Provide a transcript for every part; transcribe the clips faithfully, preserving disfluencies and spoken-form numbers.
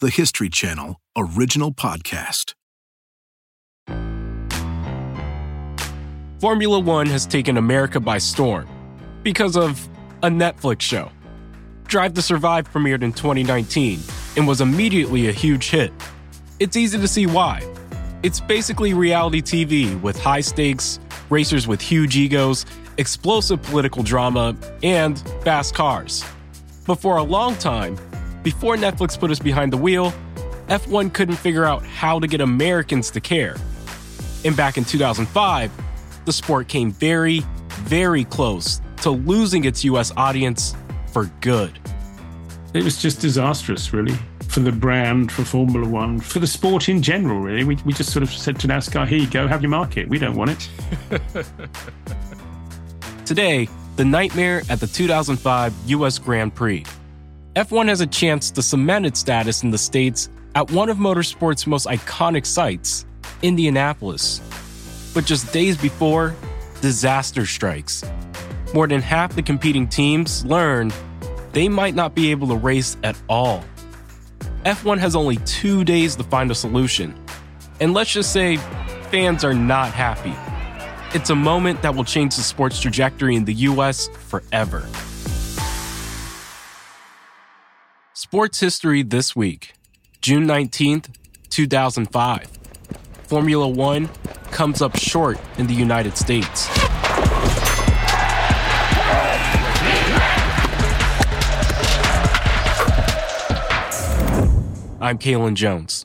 The History Channel original podcast. Formula One has taken America by storm because of a Netflix show. Drive to Survive premiered in twenty nineteen and was immediately a huge hit. It's easy to see why. It's basically reality T V with high stakes, racers with huge egos, explosive political drama, and fast cars. But for a long time, before Netflix put us behind the wheel, F one couldn't figure out how to get Americans to care. And back in two thousand five, the sport came very, very close to losing its U S audience for good. It was just disastrous, really, for the brand, for Formula One, for the sport in general, really. We, we just sort of said to NASCAR, here you go, have your market. We don't want it. Today, the nightmare at the two thousand five U S Grand Prix. F one has a chance to cement its status in the States at one of motorsport's most iconic sites, Indianapolis. But just days before, disaster strikes. More than half the competing teams learn they might not be able to race at all. F one has only two days to find a solution. And let's just say fans are not happy. It's a moment that will change the sport's trajectory in the U S forever. Sports History This Week, June nineteenth, two thousand five. Formula One comes up short in the United States. I'm Kalen Jones.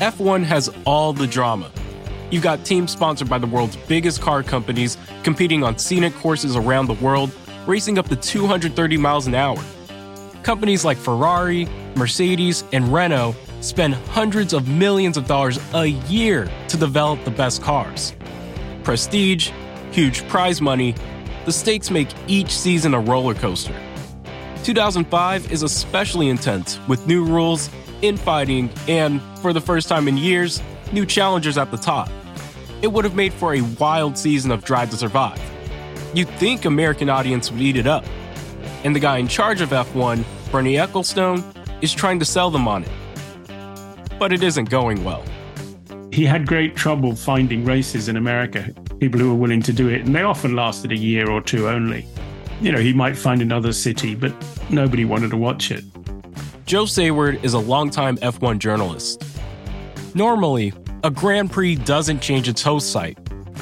F one has all the drama. You've got teams sponsored by the world's biggest car companies competing on scenic courses around the world, racing up to two hundred thirty miles an hour. Companies like Ferrari, Mercedes, and Renault spend hundreds of millions of dollars a year to develop the best cars. Prestige, huge prize money, the stakes make each season a roller coaster. two thousand five is especially intense with new rules, infighting, and, for the first time in years, new challengers at the top. It would have made for a wild season of Drive to Survive. You'd think American audience would eat it up. And the guy in charge of F one, Bernie Ecclestone, is trying to sell them on it. But it isn't going well. He had great trouble finding races in America, people who were willing to do it, and they often lasted a year or two only. You know, he might find another city, but nobody wanted to watch it. Joe Saward is a longtime F one journalist. Normally, a Grand Prix doesn't change its host site,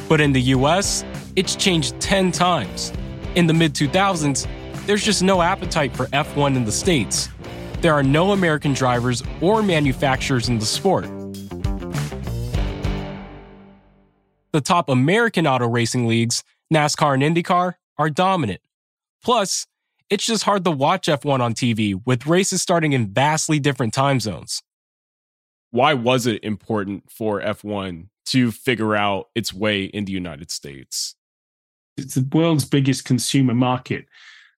but in the U S, it's changed ten times. In the mid two thousands, there's just no appetite for F one in the States. There are no American drivers or manufacturers in the sport. The top American auto racing leagues, NASCAR and IndyCar, are dominant. Plus, it's just hard to watch F one on T V with races starting in vastly different time zones. Why was it important for F one to figure out its way in the United States? It's the world's biggest consumer market.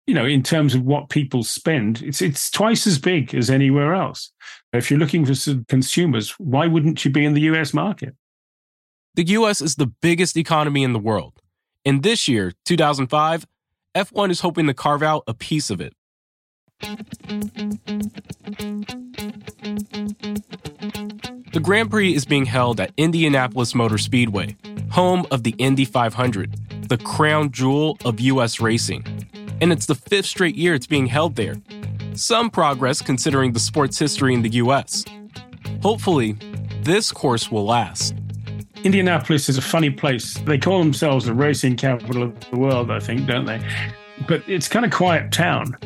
You know, in terms of what people spend, it's it's twice as big as anywhere else. If you're looking for some consumers, why wouldn't you be in the U S market? The U S is the biggest economy in the world. And this year, two thousand five, F one is hoping to carve out a piece of it. The Grand Prix is being held at Indianapolis Motor Speedway, home of the Indy five hundred, the crown jewel of U S racing. And it's the fifth straight year it's being held there. Some progress considering the sport's history in the U S. Hopefully, this course will last. Indianapolis is a funny place. They call themselves the racing capital of the world, I think, don't they? But it's kind of a quiet town.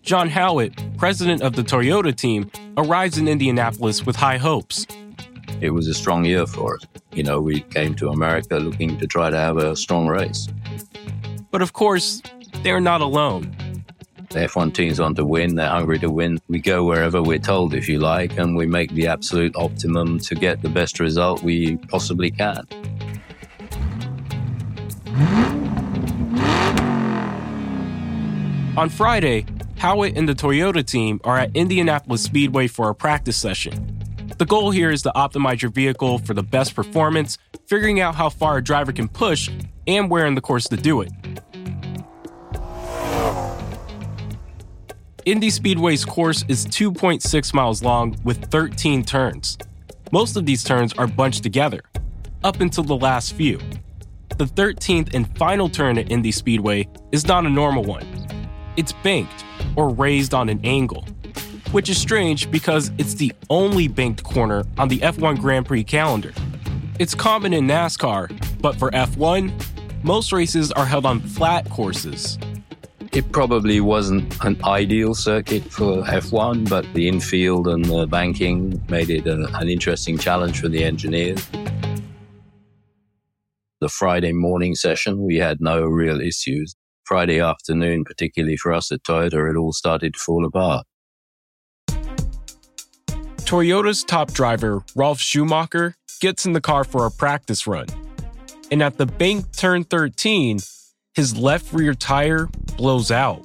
John Howett, president of the Toyota team, arrives in Indianapolis with high hopes. it was a strong year for us. You know, we came to America looking to try to have a strong race. But of course, they're not alone. The F one teams want to win. They're hungry to win. We go wherever we're told, if you like, and we make the absolute optimum to get the best result we possibly can. On Friday, Howett and the Toyota team are at Indianapolis Speedway for a practice session. The goal here is to optimize your vehicle for the best performance, figuring out how far a driver can push and where in the course to do it. Indy Speedway's course is two point six miles long with thirteen turns. Most of these turns are bunched together, up until the last few. The thirteenth and final turn at Indy Speedway is not a normal one. It's banked, or raised on an angle, which is strange because it's the only banked corner on the F one Grand Prix calendar. It's common in NASCAR, but for F one, most races are held on flat courses. It probably wasn't an ideal circuit for F one, but the infield and the banking made it an, an interesting challenge for the engineers. The Friday morning session, we had no real issues. Friday afternoon, particularly for us at Toyota, it all started to fall apart. Toyota's top driver, Ralf Schumacher, gets in the car for a practice run. And at the banked turn thirteen, his left rear tire blows out.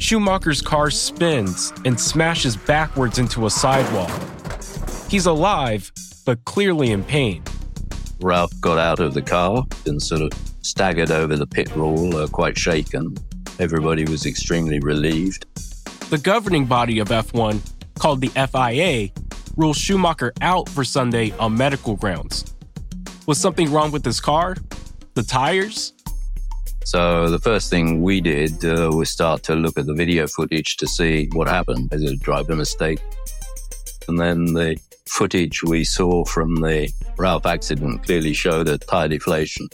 Schumacher's car spins and smashes backwards into a sidewall. He's alive, but clearly in pain. Ralf got out of the car and sort of staggered over the pit wall, uh, quite shaken. Everybody was extremely relieved. The governing body of F one, called the F I A, ruled Schumacher out for Sunday on medical grounds. Was something wrong with his car? The tires? So the first thing we did uh, was start to look at the video footage to see what happened. Is it a driver mistake? And then the footage we saw from the Ralf accident clearly showed a tire deflation.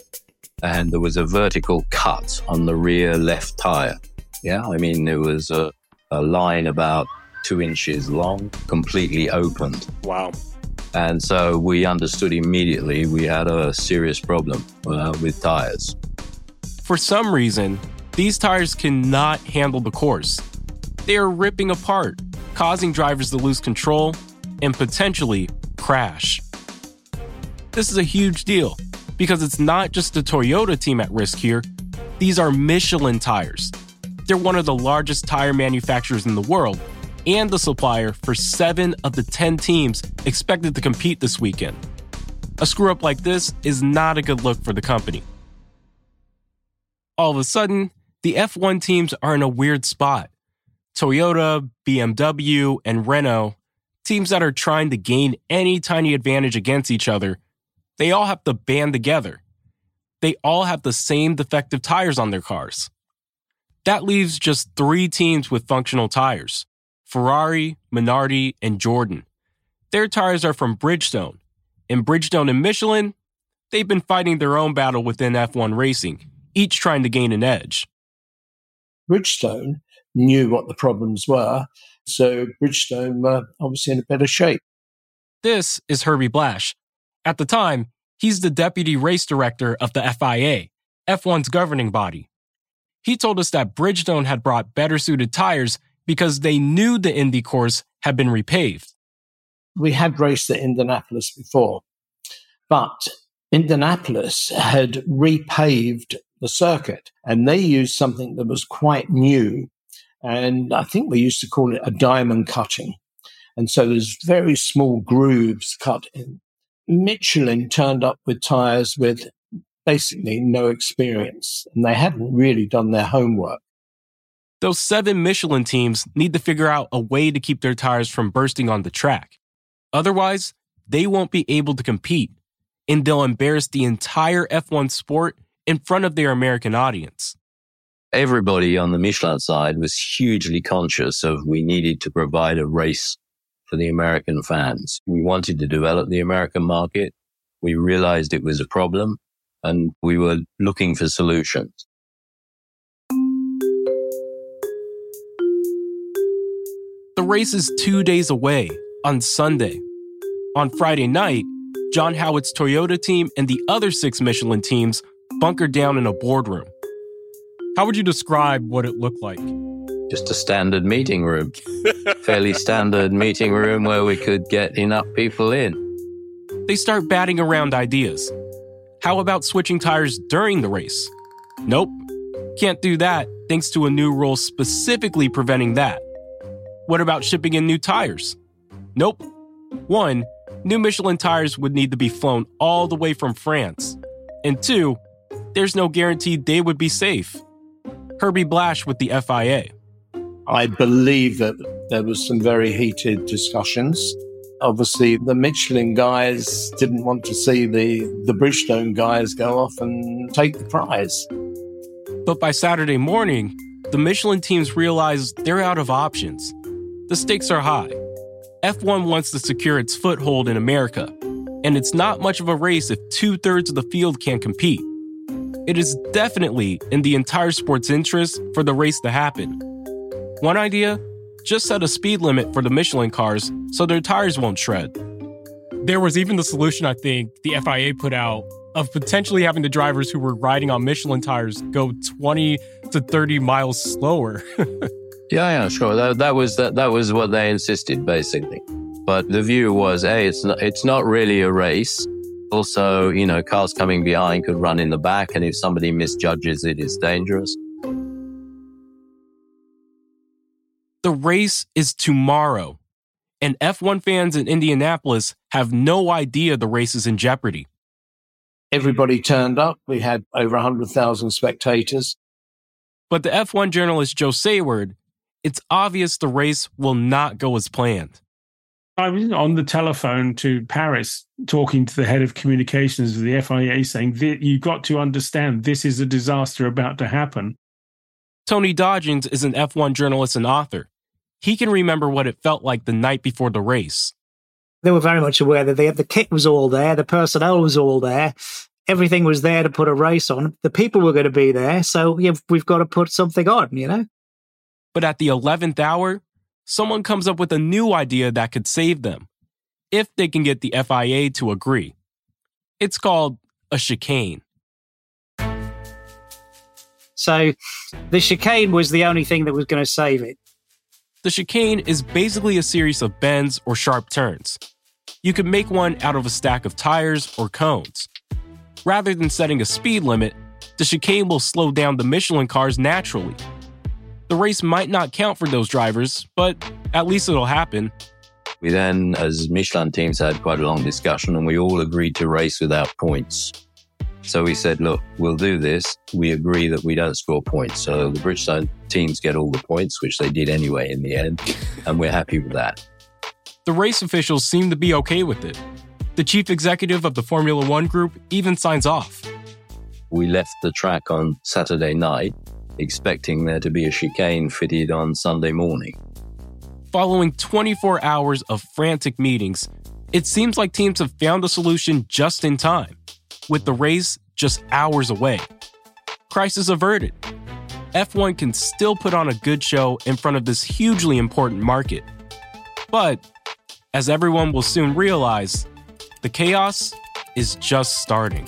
And there was a vertical cut on the rear left tire. Yeah, I mean, there was a, a line about two inches long, completely opened. Wow. And so we understood immediately we had a serious problem uh, with tires. For some reason, these tires cannot handle the course. They are ripping apart, causing drivers to lose control and potentially crash. This is a huge deal because it's not just the Toyota team at risk here. These are Michelin tires. They're one of the largest tire manufacturers in the world and the supplier for seven of the ten teams expected to compete this weekend. A screw-up like this is not a good look for the company. All of a sudden, the F one teams are in a weird spot. Toyota, B M W, and Renault, teams that are trying to gain any tiny advantage against each other, they all have to band together. They all have the same defective tires on their cars. That leaves just three teams with functional tires: Ferrari, Minardi, and Jordan. Their tires are from Bridgestone. And Bridgestone and Michelin, they've been fighting their own battle within F one racing, each trying to gain an edge. Bridgestone knew what the problems were, so Bridgestone were obviously in a better shape. This is Herbie Blash. At the time, he's the deputy race director of the F I A, F one's governing body. He told us that Bridgestone had brought better-suited tires because they knew the Indy course had been repaved. We had raced at Indianapolis before, but Indianapolis had repaved the circuit, and they used something that was quite new, and I think we used to call it a diamond cutting. And so there's very small grooves cut in. Michelin turned up with tires with basically no experience, and they hadn't really done their homework. Those seven Michelin teams need to figure out a way to keep their tires from bursting on the track. Otherwise, they won't be able to compete, and they'll embarrass the entire F one sport in front of their American audience. Everybody on the Michelin side was hugely conscious of we needed to provide a race for the American fans. We wanted to develop the American market. We realized it was a problem, and we were looking for solutions. The race is two days away, on Sunday. On Friday night, John Howett's Toyota team and the other six Michelin teams bunkered down in a boardroom. How would you describe what it looked like? Just a standard meeting room. Fairly standard meeting room where we could get enough people in. They start batting around ideas. How about switching tires during the race? Nope. Can't do that, thanks to a new rule specifically preventing that. What about shipping in new tires? Nope. One, new Michelin tires would need to be flown all the way from France. And two, there's no guarantee they would be safe. Herbie Blash with the F I A. I believe that there was some very heated discussions. Obviously, the Michelin guys didn't want to see the, the Bridgestone guys go off and take the prize. But by Saturday morning, the Michelin teams realize they're out of options. The stakes are high. F one wants to secure its foothold in America, and it's not much of a race if two-thirds of the field can't compete. It is definitely in the entire sport's interest for the race to happen. One idea? Just set a speed limit for the Michelin cars so their tires won't shred. There was even the solution, I think, the F I A put out of potentially having the drivers who were riding on Michelin tires go twenty to thirty miles slower. Yeah, yeah, sure. That, that was that, that was what they insisted, basically. But the view was, hey, it's not, it's not really a race. Also, you know, cars coming behind could run in the back, and if somebody misjudges it, it's dangerous. The race is tomorrow, and F one fans in Indianapolis have no idea the race is in jeopardy. Everybody turned up. We had over one hundred thousand spectators. But the F one journalist Joe Saward, it's obvious the race will not go as planned. I was on the telephone to Paris talking to the head of communications of the F I A saying, you've got to understand this is a disaster about to happen. Tony Dodgins is an F one journalist and author. He can remember what it felt like the night before the race. They were very much aware that they had, the kit was all there, the personnel was all there, everything was there to put a race on. The people were going to be there, so yeah, we've got to put something on, you know? But at the eleventh hour, someone comes up with a new idea that could save them, if they can get the F I A to agree. It's called a chicane. So the chicane was the only thing that was going to save it. The chicane is basically a series of bends or sharp turns. You can make one out of a stack of tires or cones. Rather than setting a speed limit, the chicane will slow down the Michelin cars naturally. The race might not count for those drivers, but at least it'll happen. We then, as Michelin teams, had quite a long discussion, and we all agreed to race without points. So we said, look, we'll do this. We agree that we don't score points. So the Bridgestone teams get all the points, which they did anyway in the end, and we're happy with that. The race officials seem to be okay with it. The chief executive of the Formula One group even signs off. We left the track on Saturday night, expecting there to be a chicane fitted on Sunday morning. Following twenty-four hours of frantic meetings, it seems like teams have found a solution just in time, with the race just hours away. Crisis averted. F one can still put on a good show in front of this hugely important market. But, as everyone will soon realize, the chaos is just starting.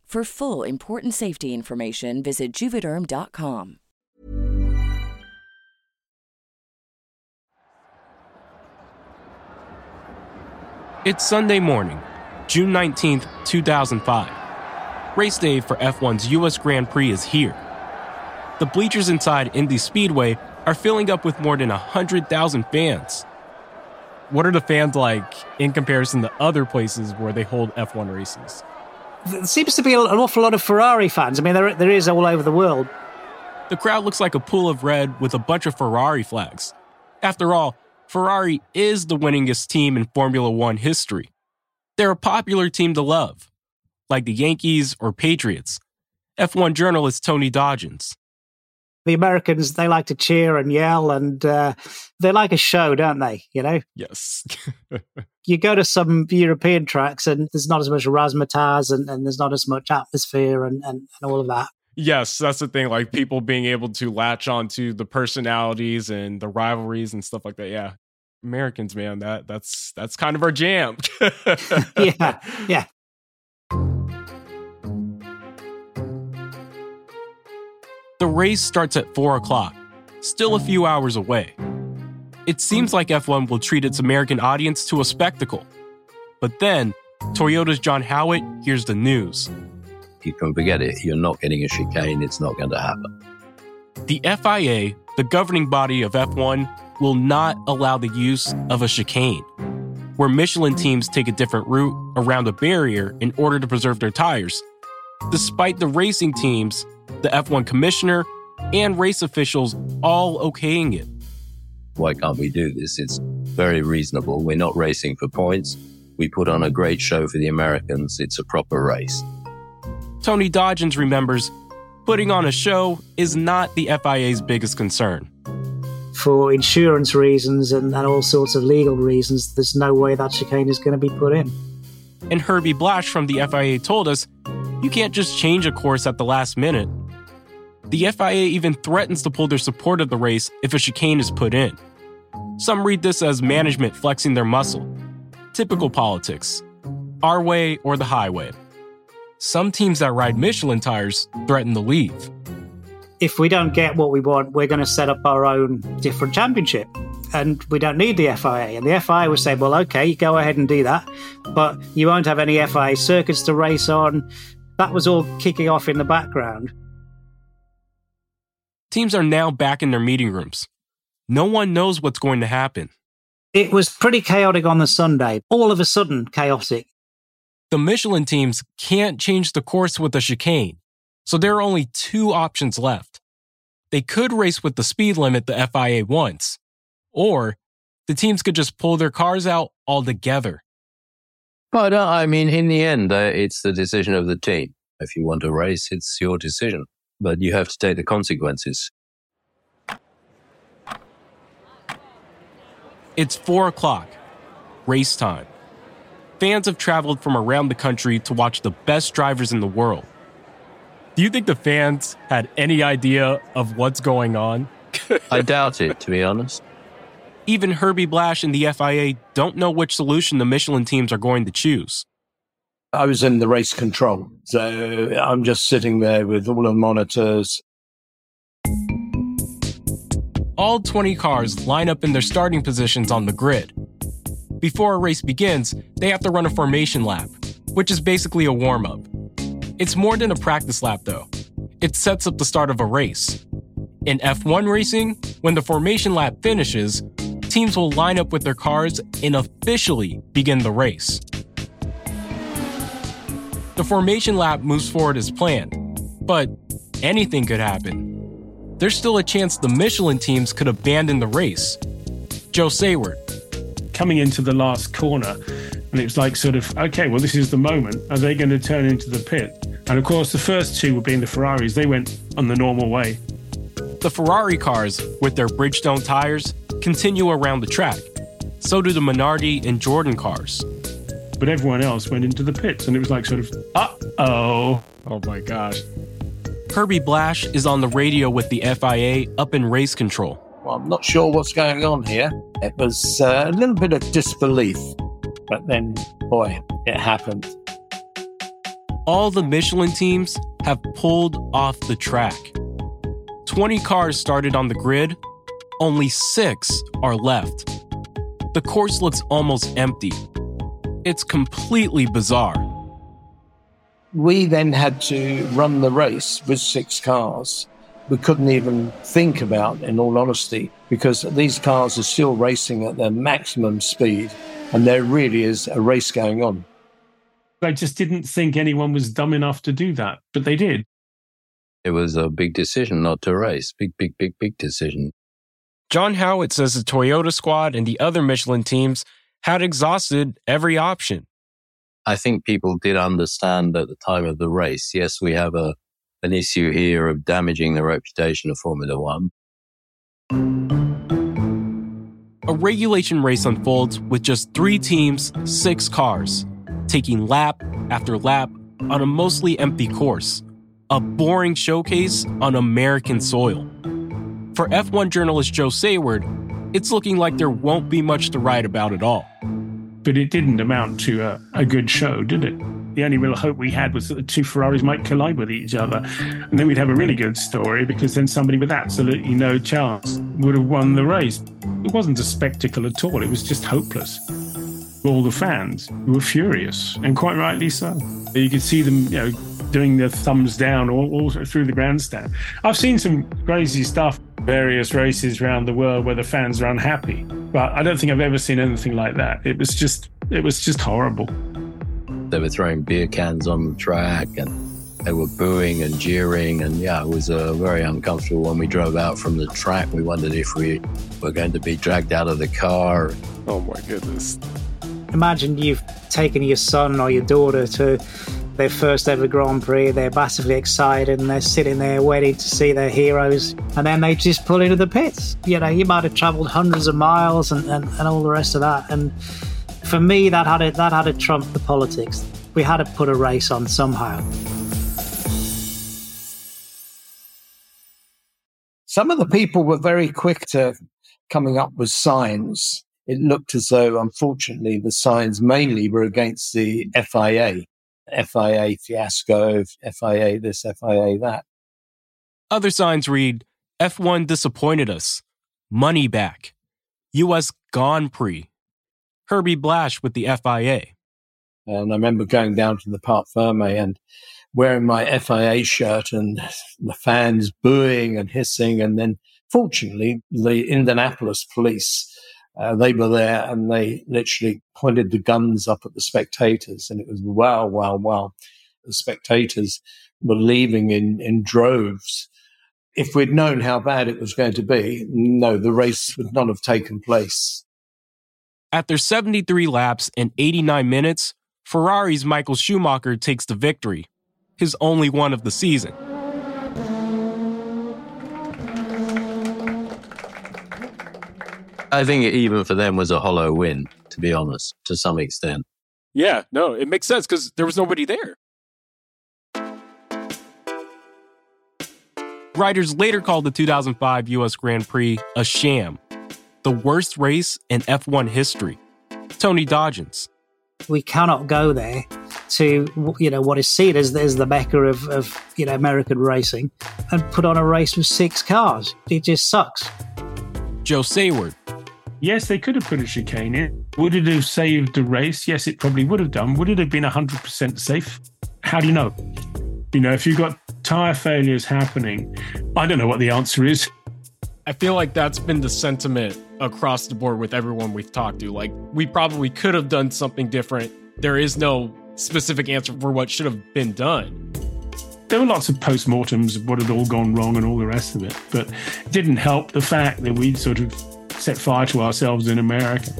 For full, important safety information, visit Juvederm dot com. It's Sunday morning, June nineteenth, two thousand five. Race day for F one's U S Grand Prix is here. The bleachers inside Indy Speedway are filling up with more than one hundred thousand fans. What are the fans like in comparison to other places where they hold F one races? There seems to be an awful lot of Ferrari fans. I mean, there there is all over the world. The crowd looks like a pool of red with a bunch of Ferrari flags. After all, Ferrari is the winningest team in Formula One history. They're a popular team to love, like the Yankees or Patriots. F one journalist Tony Dodgins. The Americans, they like to cheer and yell, and uh, they like a show, don't they? You know? Yes. You go to some European tracks, and there's not as much razzmatazz, and, and there's not as much atmosphere, and, and, and all of that. Yes, that's the thing, like people being able to latch on to the personalities and the rivalries and stuff like that. Yeah. Americans, man, that that's that's kind of our jam. yeah, yeah. The race starts at four o'clock, still a few hours away. It seems like F one will treat its American audience to a spectacle. But then, Toyota's John Howett hears the news. You can forget it. You're not getting a chicane. It's not going to happen. The F I A, the governing body of F one, will not allow the use of a chicane, where Michelin teams take a different route around a barrier in order to preserve their tires. Despite the racing teams, the F one commissioner, and race officials all okaying it. Why can't we do this? It's very reasonable. We're not racing for points. We put on a great show for the Americans. It's a proper race. Tony Dodgins remembers, putting on a show is not the F I A's biggest concern. For insurance reasons and, and all sorts of legal reasons, there's no way that chicane is going to be put in. And Herbie Blash from the F I A told us, you can't just change a course at the last minute. The F I A even threatens to pull their support of the race if a chicane is put in. Some read this as management flexing their muscle. Typical politics. Our way or the highway. Some teams that ride Michelin tires threaten to leave. If we don't get what we want, we're going to set up our own different championship. And we don't need the F I A. And the F I A would say, well, okay, you go ahead and do that. But you won't have any F I A circuits to race on. That was all kicking off in the background. Teams are now back in their meeting rooms. No one knows what's going to happen. It was pretty chaotic on the Sunday. All of a sudden, chaotic. The Michelin teams can't change the course with a chicane, so there are only two options left. They could race with the speed limit the F I A wants, or the teams could just pull their cars out altogether. But, uh, I mean, in the end, uh, it's the decision of the team. If you want to race, it's your decision. But you have to take the consequences. It's four o'clock, race time. Fans have traveled from around the country to watch the best drivers in the world. Do you think the fans had any idea of what's going on? I doubt it, to be honest. Even Herbie Blash and the F I A don't know which solution the Michelin teams are going to choose. I was in the race control, so I'm just sitting there with all the monitors. All twenty cars line up in their starting positions on the grid. Before a race begins, they have to run a formation lap, which is basically a warm-up. It's more than a practice lap, though. It sets up the start of a race. In F one racing, when the formation lap finishes, teams will line up with their cars and officially begin the race. The formation lap moves forward as planned, but anything could happen. There's still a chance the Michelin teams could abandon the race. Joe Saward. Coming into the last corner, And it's like sort of, okay, well, this is the moment. Are they going to turn into the pit? And of course, the first two were being the Ferraris. They went on the normal way. The Ferrari cars, with their Bridgestone tires, continue around the track. So do the Minardi and Jordan cars. But everyone else went into the pits, and it was like sort of, uh-oh. Oh, my gosh. Herbie Blash is on the radio with the F I A up in race control. Well, I'm not sure what's going on here. It was uh, a little bit of disbelief. But then, boy, it happened. All the Michelin teams have pulled off the track. twenty cars started on the grid. Only six are left. The course looks almost empty. It's completely bizarre. We then had to run the race with six cars. We couldn't even think about, in all honesty, because these cars are still racing at their maximum speed. And there really is a race going on. I just didn't think anyone was dumb enough to do that, but they did. It was a big decision not to race. Big, big, big, big decision. John Howett says the Toyota squad and the other Michelin teams had exhausted every option. I think people did understand at the time of the race, yes, we have a an issue here of damaging the reputation of Formula One. A regulation race unfolds with just three teams, six cars, taking lap after lap on a mostly empty course. A boring showcase on American soil. For F one journalist Joe Saward, it's looking like there won't be much to write about at all. But it didn't amount to a, a good show, did it? The only real hope we had was that the two Ferraris might collide with each other. And then we'd have a really good story, because then somebody with absolutely no chance would have won the race. It wasn't a spectacle at all. It was just hopeless. All the fans were furious, and quite rightly so. You could see them, you know, doing their thumbs down all, all through the grandstand. I've seen some crazy stuff, various races around the world where the fans are unhappy, but I don't think I've ever seen anything like that. It was just, it was just horrible. They were throwing beer cans on the track, and they were booing and jeering, and yeah, it was uh, very uncomfortable when we drove out from the track. We wondered if we were going to be dragged out of the car. Oh my goodness. Imagine you've taken your son or your daughter to their first ever Grand Prix, they're massively excited and they're sitting there waiting to see their heroes, and then they just pull into the pits. You know, you might have travelled hundreds of miles and, and, and all the rest of that, and for me that had to, that had to trump the politics. We had to put a race on somehow. Some of the people were very quick to coming up with signs. It looked as though, unfortunately, the signs mainly were against the F I A. F I A fiasco, F I A this, F I A that. Other signs read, F one disappointed us. Money back. U S Grand Prix. Herbie Blash with the F I A. And I remember going down to the Parc Ferme and wearing my F I A shirt and the fans booing and hissing. And then, fortunately, the Indianapolis police, uh, they were there and they literally pointed the guns up at the spectators. And it was, wow, wow, wow. The spectators were leaving in, in droves. If we'd known how bad it was going to be, no, the race would not have taken place. After seventy-three laps and eighty-nine minutes, Ferrari's Michael Schumacher takes the victory. His only one of the season. I think it, even for them, was a hollow win, to be honest, to some extent. Yeah, no, it makes sense because there was nobody there. Writers later called the two thousand five U S Grand Prix a sham, the worst race in F one history. Tony Dodgins. We cannot go there to, you know, what is seen as, as the mecca of, of, you know, American racing and put on a race with six cars. It just sucks. Joe Saward. Yes, they could have put a chicane in. Would it have saved the race? Yes, it probably would have done. Would it have been one hundred percent safe? How do you know? You know, if you've got tyre failures happening, I don't know what the answer is. I feel like that's been the sentiment across the board with everyone we've talked to. Like, we probably could have done something different. There is no specific answer for what should have been done. There were lots of post-mortems of what had all gone wrong and all the rest of it, but it didn't help the fact that we'd sort of set fire to ourselves in America.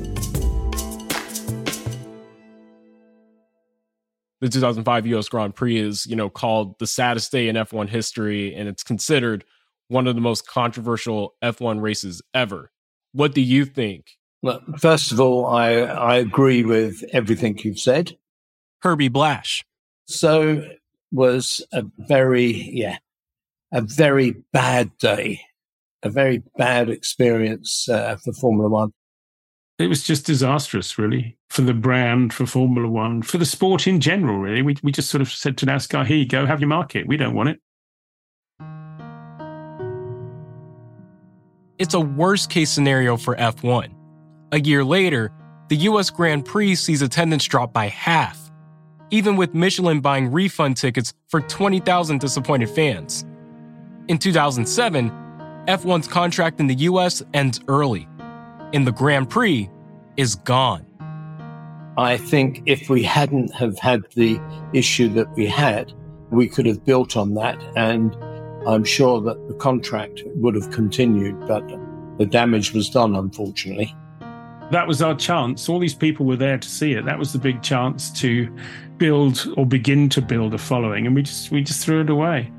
the two thousand five U S Grand Prix is, you know, called the saddest day in F one history, and it's considered one of the most controversial F one races ever. What do you think? Well, first of all, I, I agree with everything you've said. Herbie Blash. So was a very, yeah, a very bad day, a very bad experience uh, for Formula One. It was just disastrous, really, for the brand, for Formula One, for the sport in general, really. We we just sort of said to NASCAR, here you go, have your market. We don't want it. It's a worst-case scenario for F one. A year later, the U S Grand Prix sees attendance drop by half, even with Michelin buying refund tickets for twenty thousand disappointed fans. In two thousand seven, F one's contract in the U S ends early, and the Grand Prix is gone. I think if we hadn't have had the issue that we had, we could have built on that, and I'm sure that the contract would have continued, but the damage was done, unfortunately. That was our chance. All these people were there to see it. That was the big chance to build or begin to build a following, and we just we just threw it away.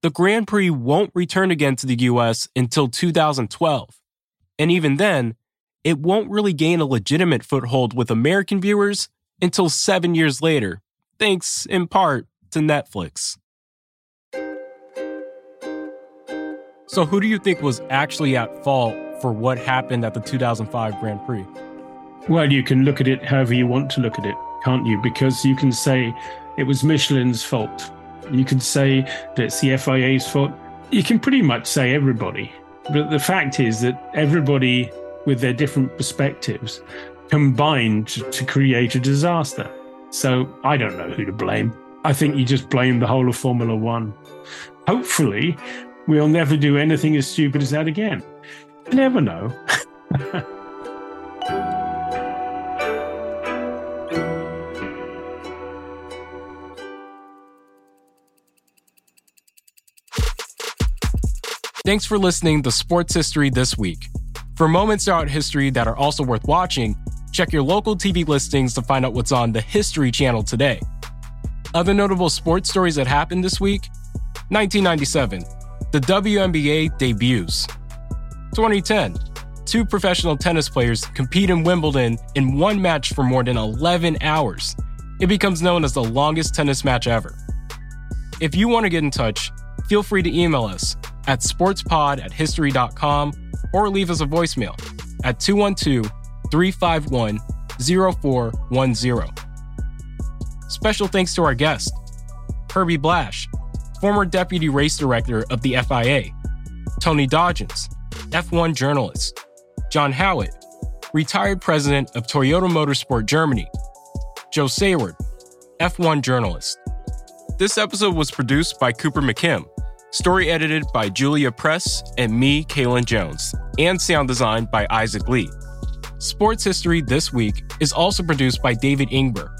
The Grand Prix won't return again to the U S until two thousand twelve. And even then, it won't really gain a legitimate foothold with American viewers until seven years later, thanks in part to Netflix. So who do you think was actually at fault for what happened at the two thousand five Grand Prix? Well, you can look at it however you want to look at it, can't you? Because you can say it was Michelin's fault. You can say that it's the F I A's fault. You can pretty much say everybody. But the fact is that everybody with their different perspectives combined to create a disaster. So I don't know who to blame. I think you just blame the whole of Formula One. Hopefully, we'll never do anything as stupid as that again. You never know. Thanks for listening to Sports History This Week. For moments throughout history that are also worth watching, check your local T V listings to find out what's on the History Channel today. Other notable sports stories that happened this week: nineteen ninety-seven, the W N B A debuts. twenty ten, two professional tennis players compete in Wimbledon in one match for more than eleven hours. It becomes known as the longest tennis match ever. If you want to get in touch, feel free to email us at sportspod at history dot com or leave us a voicemail at two one two, three five one, zero four one zero. Special thanks to our guest, Herbie Blash, former deputy race director of the F I A, Tony Dodgins, F one journalist, John Howett, retired president of Toyota Motorsport Germany, Joe Saward, F one journalist. This episode was produced by Cooper McKim. Story edited by Julia Press and me, Kalen Jones, and sound designed by Isaac Lee. Sports History This Week is also produced by David Ingber.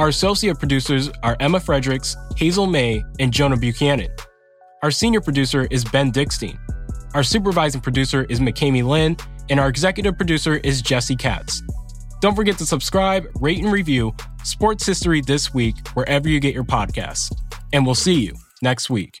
Our associate producers are Emma Fredericks, Hazel May, and Jonah Buchanan. Our senior producer is Ben Dickstein. Our supervising producer is McKamey Lynn, and our executive producer is Jesse Katz. Don't forget to subscribe, rate, and review Sports History This Week wherever you get your podcasts. And we'll see you next week.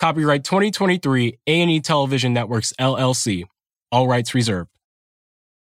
Copyright twenty twenty-three A and E Television Networks, L L C. All rights reserved.